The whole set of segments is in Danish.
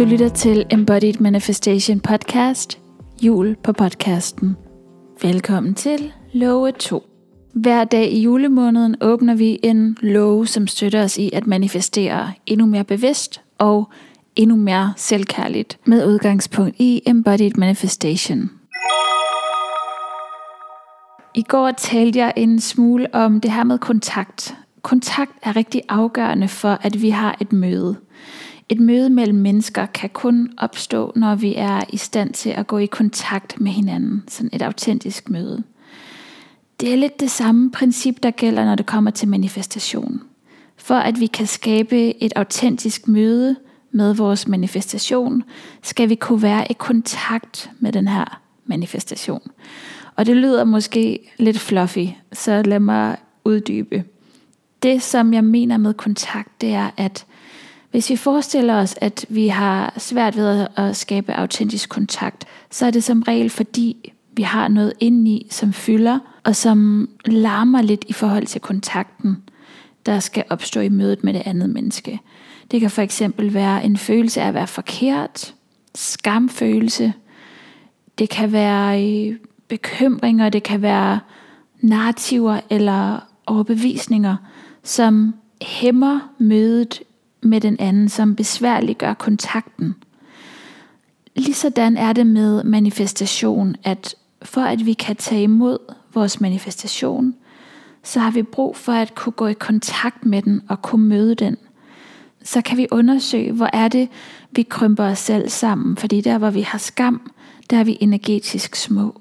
Du lytter til Embodied Manifestation podcast, jul på podcasten. Velkommen til låge 2. Hver dag i julemåneden åbner vi en låge, som støtter os i at manifestere endnu mere bevidst og endnu mere selvkærligt med udgangspunkt i Embodied Manifestation. I går talte jeg en smule om det her med kontakt. Kontakt er rigtig afgørende for, at vi har et møde. Et møde mellem mennesker kan kun opstå, når vi er i stand til at gå i kontakt med hinanden. Sådan et autentisk møde. Det er lidt det samme princip, der gælder, når det kommer til manifestation. For at vi kan skabe et autentisk møde med vores manifestation, skal vi kunne være i kontakt med den her manifestation. Og det lyder måske lidt fluffy, så lad mig uddybe. Det, som jeg mener med kontakt, det er, at hvis vi forestiller os, at vi har svært ved at skabe autentisk kontakt, så er det som regel, fordi vi har noget indeni, som fylder og som larmer lidt i forhold til kontakten, der skal opstå i mødet med det andet menneske. Det kan for eksempel være en følelse af at være forkert, skamfølelse, det kan være bekymringer, det kan være narrativer eller overbevisninger, som hæmmer mødet med den anden, som besværliggør kontakten. Ligesådan er det med manifestation, at for at vi kan tage imod vores manifestation, så har vi brug for at kunne gå i kontakt med den og kunne møde den. Så kan vi undersøge, hvor er det, vi krymper os selv sammen, fordi der, hvor vi har skam, der er vi energetisk små.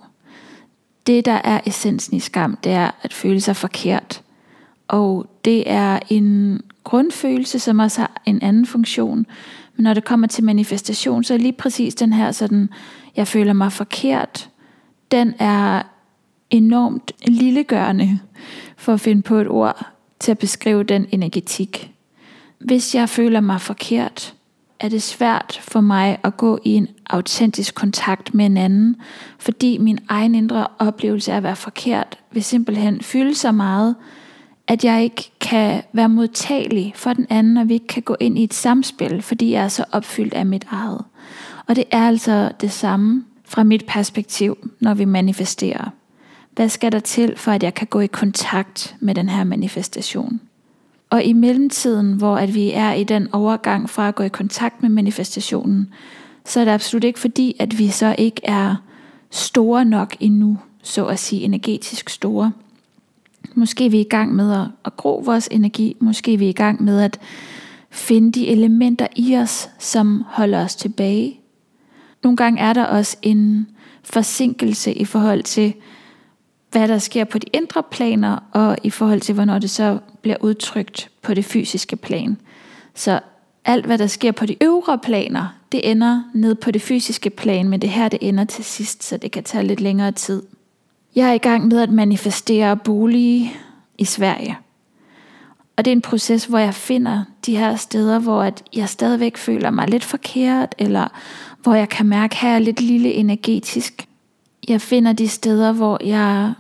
Det, der er essensen i skam, det er at føle sig forkert. Og det er en grundfølelse, som også har en anden funktion. Men når det kommer til manifestation, så er lige præcis den her sådan, jeg føler mig forkert, den er enormt lillegørende, for at finde på et ord til at beskrive den energetik. Hvis jeg føler mig forkert, er det svært for mig at gå i en autentisk kontakt med en anden, fordi min egen indre oplevelse af at være forkert vil simpelthen fylde så meget, at jeg ikke kan være modtagelig for den anden, og vi ikke kan gå ind i et samspil, fordi jeg er så opfyldt af mit eget. Og det er altså det samme fra mit perspektiv, når vi manifesterer. Hvad skal der til, for at jeg kan gå i kontakt med den her manifestation? Og i mellemtiden, hvor at vi er i den overgang fra at gå i kontakt med manifestationen, så er det absolut ikke fordi, at vi så ikke er store nok endnu, så at sige energetisk store. Måske er vi i gang med at gro vores energi. Måske er vi i gang med at finde de elementer i os, som holder os tilbage. Nogle gange er der også en forsinkelse i forhold til, hvad der sker på de indre planer, og i forhold til, hvornår det så bliver udtrykt på det fysiske plan. Så alt, hvad der sker på de øvre planer, det ender ned på det fysiske plan, men det her, det ender til sidst, så det kan tage lidt længere tid. Jeg er i gang med at manifestere bolig i Sverige. Og det er en proces, hvor jeg finder de her steder, hvor at jeg stadigvæk føler mig lidt forkert, eller hvor jeg kan mærke, at her er lidt lille energetisk. Jeg finder de steder, hvor jeg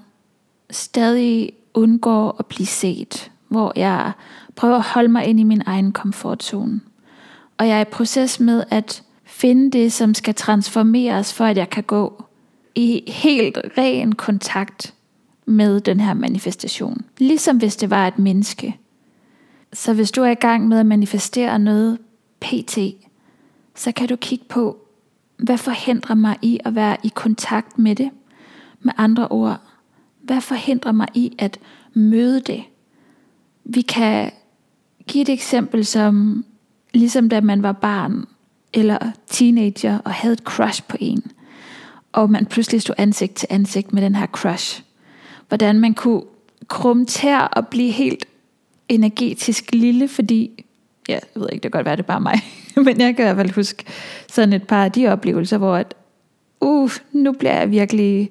stadig undgår at blive set. Hvor jeg prøver at holde mig ind i min egen komfortzone. Og jeg er i proces med at finde det, som skal transformeres, for at jeg kan gå i helt ren kontakt med den her manifestation. Ligesom hvis det var et menneske. Så hvis du er i gang med at manifestere noget pt, så kan du kigge på, hvad forhindrer mig i at være i kontakt med det? Med andre ord, hvad forhindrer mig i at møde det? Vi kan give et eksempel som, ligesom da man var barn eller teenager og havde et crush på en. Og man pludselig stod ansigt til ansigt med den her crush. Hvordan man kunne krumme tær og blive helt energetisk lille, fordi, ja, jeg ved ikke, det kan godt være, det er bare mig. Men jeg kan i hvert fald huske sådan et par af de oplevelser, hvor at, nu bliver jeg virkelig,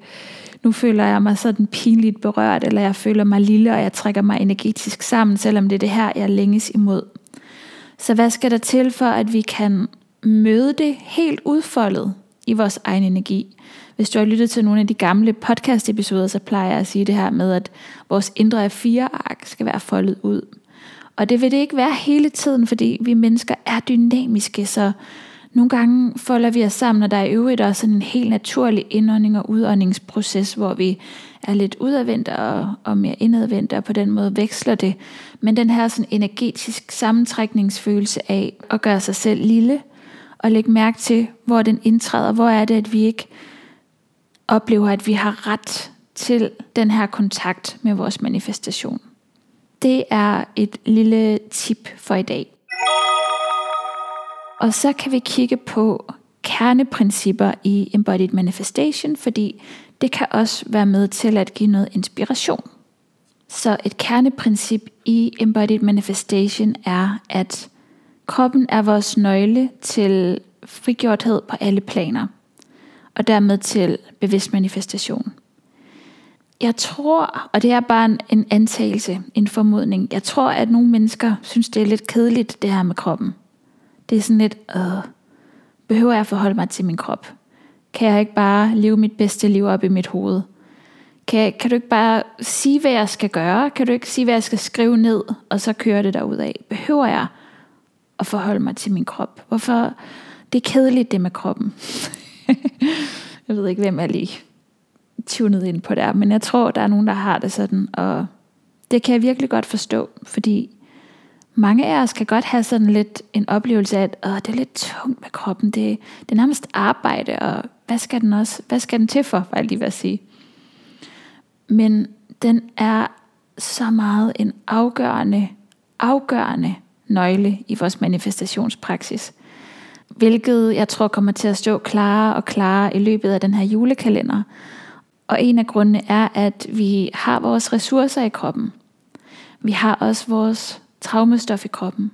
nu føler jeg mig sådan pinligt berørt, eller jeg føler mig lille, og jeg trækker mig energetisk sammen, selvom det er det her, jeg længes imod. Så hvad skal der til for, at vi kan møde det helt udfoldet i vores egen energi? Hvis du har lyttet til nogle af de gamle podcast-episoder, så plejer jeg at sige det her med, at vores indre A4-ark skal være foldet ud. Og det vil det ikke være hele tiden, fordi vi mennesker er dynamiske, så Nogle gange folder vi os sammen, og der er i øvrigt også en helt naturlig indånding og udåndingsproces, hvor vi er lidt udadvendte og mere indadvendte, og på den måde veksler det. Men den her sådan energetisk sammentrækningsfølelse af at gøre sig selv lille, og lægge mærke til, hvor den indtræder, hvor er det, at vi ikke oplever, at vi har ret til den her kontakt med vores manifestation. Det er et lille tip for i dag. Og så kan vi kigge på kerneprincipper i Embodied Manifestation, fordi det kan også være med til at give noget inspiration. Så et kerneprincip i Embodied Manifestation er, at kroppen er vores nøgle til frigjorthed på alle planer, og dermed til bevidst manifestation. Jeg tror, og det er bare en antagelse, en formodning, jeg tror, at nogle mennesker synes, det er lidt kedeligt, det her med kroppen. Det er sådan lidt, behøver jeg forholde mig til min krop? Kan jeg ikke bare leve mit bedste liv op i mit hoved? Kan du ikke bare sige, hvad jeg skal gøre? Kan du ikke sige, hvad jeg skal skrive ned, og så køre det derudad? Behøver jeg at forholde mig til min krop? Hvorfor? Det er kedeligt, det med kroppen. Jeg ved ikke, hvem jeg lige tunet ind på der, men jeg tror, der er nogen, der har det sådan, og det kan jeg virkelig godt forstå, fordi mange af os kan godt have sådan lidt en oplevelse af, at det er lidt tungt med kroppen, det er nærmest arbejde, og hvad skal den til for, var jeg lige ved at sige. Men den er så meget en afgørende nøgle i vores manifestationspraksis, hvilket jeg tror kommer til at stå klarere og klarere i løbet af den her julekalender. Og en af grundene er, at vi har vores ressourcer i kroppen. Vi har også vores traumestof i kroppen.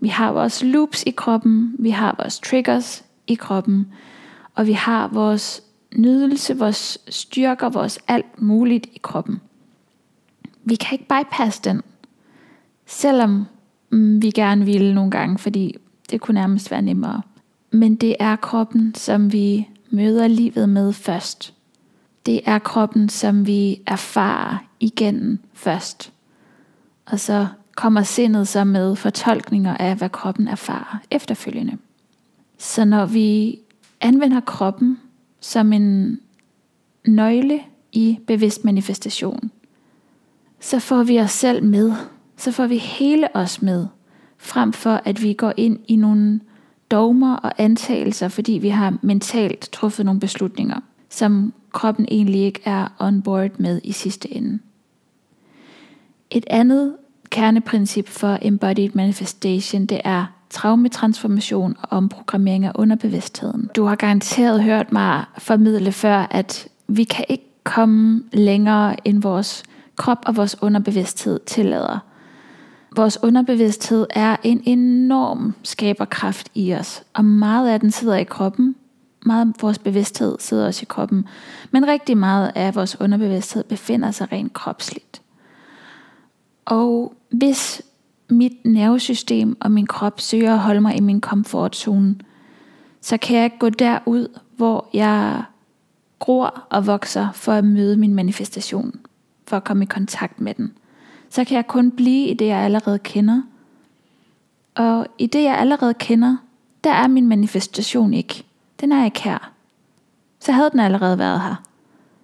Vi har vores loops i kroppen. Vi har vores triggers i kroppen. Og vi har vores nydelse, vores styrker, vores alt muligt i kroppen. Vi kan ikke bypasse den. Selvom vi gerne ville nogle gange, fordi det kunne nærmest være nemmere. Men det er kroppen, som vi møder livet med først. Det er kroppen, som vi erfarer igennem først. Og så kommer sindet så med fortolkninger af, hvad kroppen erfarer efterfølgende. Så når vi anvender kroppen som en nøgle i bevidst manifestation, så får vi os selv med. Så får vi hele os med, frem for at vi går ind i nogle dogmer og antagelser, fordi vi har mentalt truffet nogle beslutninger, som kroppen egentlig ikke er on board med i sidste ende. Et andet kerneprincip for Embodied Manifestation, det er traumetransformation og omprogrammering af underbevidstheden. Du har garanteret hørt mig formidle før, at vi kan ikke komme længere end vores krop og vores underbevidsthed tillader. Vores underbevidsthed er en enorm skaberkraft i os, og meget af den sidder i kroppen. Meget af vores bevidsthed sidder også i kroppen, men rigtig meget af vores underbevidsthed befinder sig rent kropsligt. Og hvis mit nervesystem og min krop søger at holde mig i min komfortzone, så kan jeg ikke gå derud, hvor jeg gror og vokser for at møde min manifestation, for at komme i kontakt med den. Så kan jeg kun blive i det, jeg allerede kender. Og i det, jeg allerede kender, der er min manifestation ikke. Den er ikke her. Så havde den allerede været her.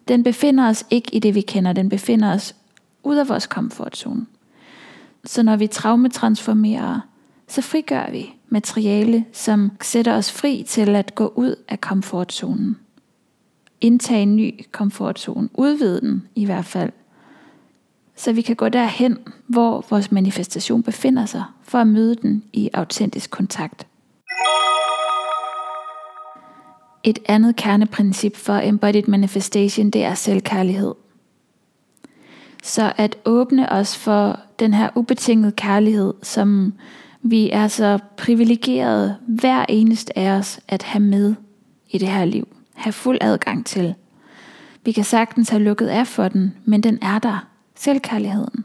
Den befinder os ikke i det, vi kender. Den befinder os ud af vores komfortzone. Så når vi traumetransformerer, så frigør vi materiale, som sætter os fri til at gå ud af komfortzonen. Indtage en ny komfortzone. Udvide den i hvert fald. Så vi kan gå derhen, hvor vores manifestation befinder sig, for at møde den i autentisk kontakt. Et andet kerneprincip for Embodied Manifestation, det er selvkærlighed. Så at åbne os for den her ubetingede kærlighed, som vi er så privilegerede hver eneste af os at have med i det her liv. Have fuld adgang til. Vi kan sagtens have lukket af for den, men den er der. Selvkærligheden.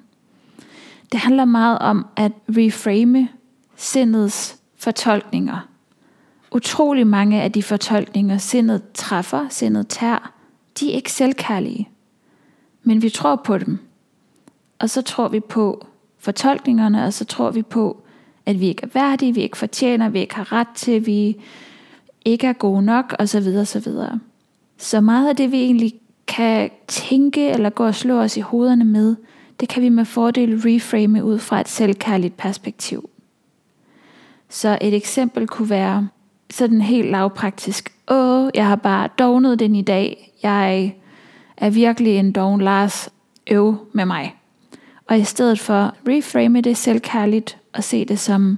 Det handler meget om at reframe sindets fortolkninger. Utrolig mange af de fortolkninger, sindet træffer, sindet tager, de er ikke selvkærlige. Men vi tror på dem. Og så tror vi på fortolkningerne, og så tror vi på, at vi ikke er værdige, vi ikke fortjener, vi ikke har ret til, vi ikke er gode nok, osv. osv. Så meget af det, vi egentlig kan tænke eller gå og slå os i hovederne med, det kan vi med fordel reframe ud fra et selvkærligt perspektiv. Så et eksempel kunne være sådan helt lavpraktisk. Jeg har bare dognet den i dag. Jeg er virkelig en doven Lars. Øv med mig. Og i stedet for reframe det selvkærligt og se det som,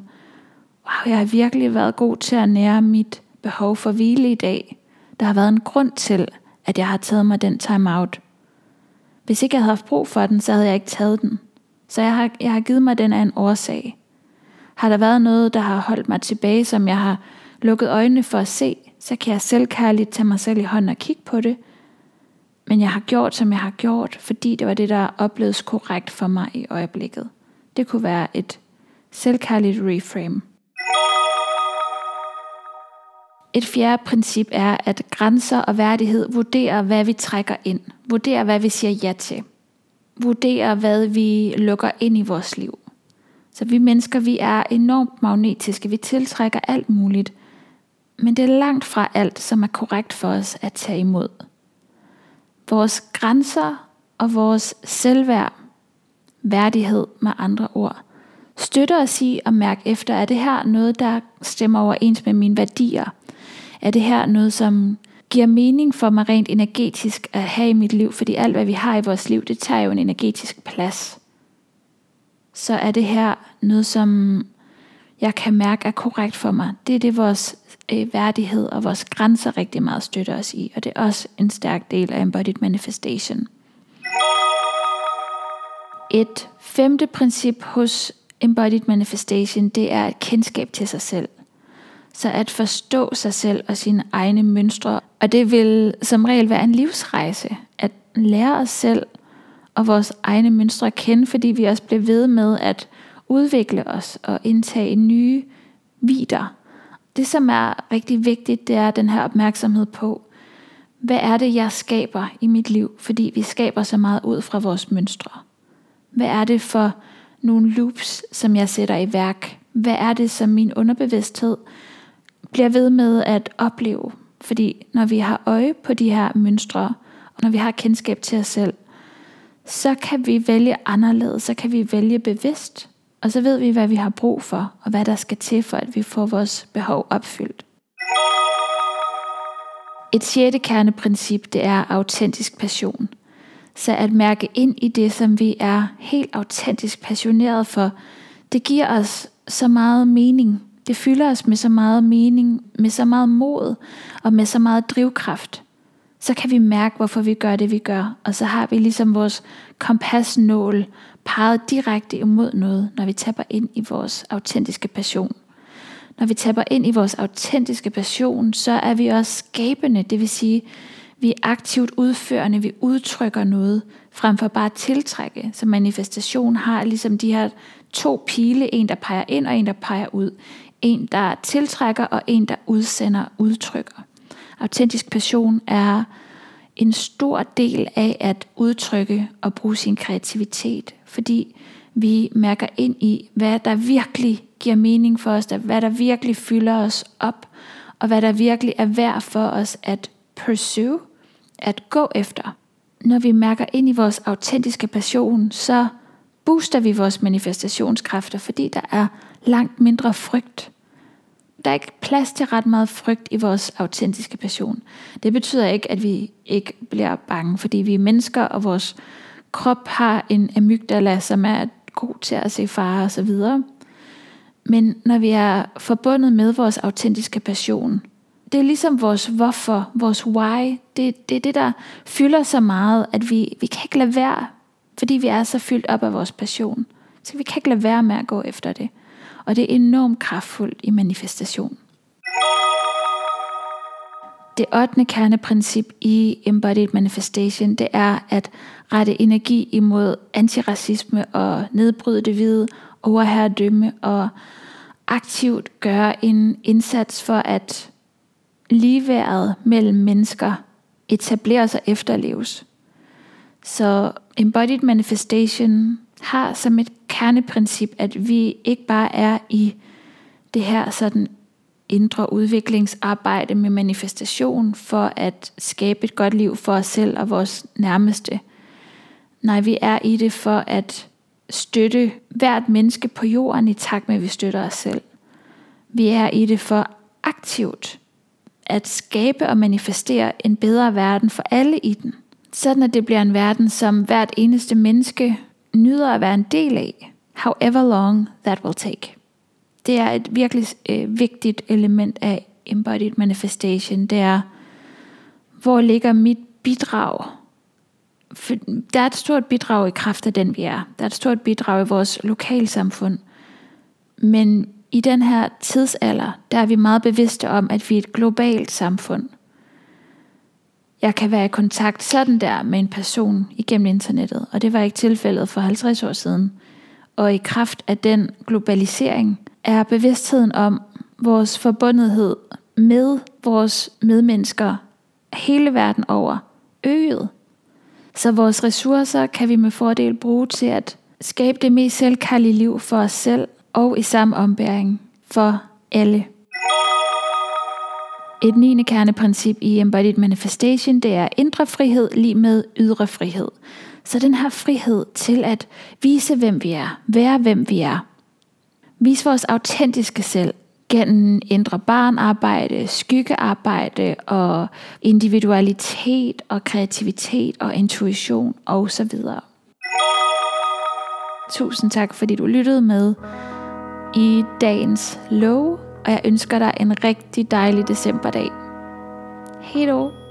wow, jeg har virkelig været god til at nære mit behov for hvile i dag. Der har været en grund til, at jeg har taget mig den time out. Hvis ikke jeg havde haft brug for den, så havde jeg ikke taget den. Så jeg har givet mig den af en årsag. Har der været noget, der har holdt mig tilbage, som jeg har lukket øjnene for at se, så kan jeg selvkærligt tage mig selv i hånden og kigge på det. Men jeg har gjort, som jeg har gjort, fordi det var det, der opleves korrekt for mig i øjeblikket. Det kunne være et selvkærligt reframe. Et fjerde princip er, at grænser og værdighed vurderer, hvad vi trækker ind. Vurderer, hvad vi siger ja til. Vurderer, hvad vi lukker ind i vores liv. Så vi mennesker, vi er enormt magnetiske. Vi tiltrækker alt muligt. Men det er langt fra alt, som er korrekt for os at tage imod. Vores grænser og vores selvværd, værdighed med andre ord, støtter os i at mærke efter, er det her noget, der stemmer overens med mine værdier? Er det her noget, som giver mening for mig rent energetisk at have i mit liv? Fordi alt, hvad vi har i vores liv, det tager jo en energetisk plads. Så er det her noget, som jeg kan mærke er korrekt for mig. Det er det, vores værdighed og vores grænser rigtig meget støtter os i. Og det er også en stærk del af Embodied Manifestation. Et femte princip hos Embodied Manifestation, det er et kendskab til sig selv. Så at forstå sig selv og sine egne mønstre. Og det vil som regel være en livsrejse. At lære os selv og vores egne mønstre at kende, fordi vi også bliver ved med at udvikle os og indtage nye vidder. Det, som er rigtig vigtigt, det er den her opmærksomhed på, hvad er det, jeg skaber i mit liv? Fordi vi skaber så meget ud fra vores mønstre. Hvad er det for nogle loops, som jeg sætter i værk? Hvad er det, som min underbevidsthed bliver ved med at opleve? Fordi når vi har øje på de her mønstre, og når vi har kendskab til os selv, så kan vi vælge anderledes, så kan vi vælge bevidst, og så ved vi, hvad vi har brug for, og hvad der skal til for, at vi får vores behov opfyldt. Et sjette kerneprincip, det er autentisk passion. Så at mærke ind i det, som vi er helt autentisk passioneret for, det giver os så meget mening. Det fylder os med så meget mening, med så meget mod og med så meget drivkraft. Så kan vi mærke, hvorfor vi gør det, vi gør. Og så har vi ligesom vores kompasnål peget direkte imod noget, når vi tapper ind i vores autentiske passion. Når vi tapper ind i vores autentiske passion, så er vi også skabende. Det vil sige, vi er aktivt udførende, vi udtrykker noget, frem for bare at tiltrække. Så manifestation har ligesom de her to pile, en der peger ind og en der peger ud. En der tiltrækker og en der udsender og udtrykker. Autentisk passion er en stor del af at udtrykke og bruge sin kreativitet, fordi vi mærker ind i, hvad der virkelig giver mening for os, hvad der virkelig fylder os op, og hvad der virkelig er værd for os at pursue, at gå efter. Når vi mærker ind i vores autentiske passion, så booster vi vores manifestationskræfter, fordi der er langt mindre frygt. Der er ikke plads til ret meget frygt i vores autentiske passion. Det betyder ikke, at vi ikke bliver bange, fordi vi er mennesker, og vores krop har en amygdala, som er god til at se fare osv. Men når vi er forbundet med vores autentiske passion, det er ligesom vores hvorfor, vores why, det er det, der fylder så meget, at vi kan ikke lade være, fordi vi er så fyldt op af vores passion. Så vi kan ikke lade være med at gå efter det. Og det er enormt kraftfuldt i manifestation. Det 8. kerneprincip i Embodied Manifestation, det er at rette energi imod antiracisme og nedbryde det hvide overherredømme og aktivt gøre en indsats for at ligeværdet mellem mennesker etableres og efterleves. Så Embodied Manifestation har som et kerneprincip, at vi ikke bare er i det her sådan indre udviklingsarbejde med manifestation for at skabe et godt liv for os selv og vores nærmeste. Nej, vi er i det for at støtte hvert menneske på jorden i takt med, at vi støtter os selv. Vi er i det for aktivt at skabe og manifestere en bedre verden for alle i den. Sådan at det bliver en verden, som hvert eneste menneske nyder at være en del af. However long that will take. Det er et virkelig vigtigt element af Embodied Manifestation. Det er, hvor ligger mit bidrag? For der er et stort bidrag i kraft af den vi er. Der er et stort bidrag i vores lokalsamfund. Men i den her tidsalder, der er vi meget bevidste om, at vi er et globalt samfund. Jeg kan være i kontakt sådan der med en person igennem internettet, og det var ikke tilfældet for 50 år siden. Og i kraft af den globalisering er bevidstheden om vores forbundethed med vores medmennesker hele verden over øget. Så vores ressourcer kan vi med fordel bruge til at skabe det mest selvkærlige liv for os selv og i samme ombæring for alle. Et 9. kerneprincip i Embodied Manifestation, det er indre frihed lige med ydre frihed. Så den her frihed til at vise, hvem vi er, være hvem vi er. Vise vores autentiske selv gennem indre barnarbejde, skyggearbejde og individualitet og kreativitet og intuition osv. Tusind tak, fordi du lyttede med i dagens love, og jeg ønsker dig en rigtig dejlig decemberdag. Hej då!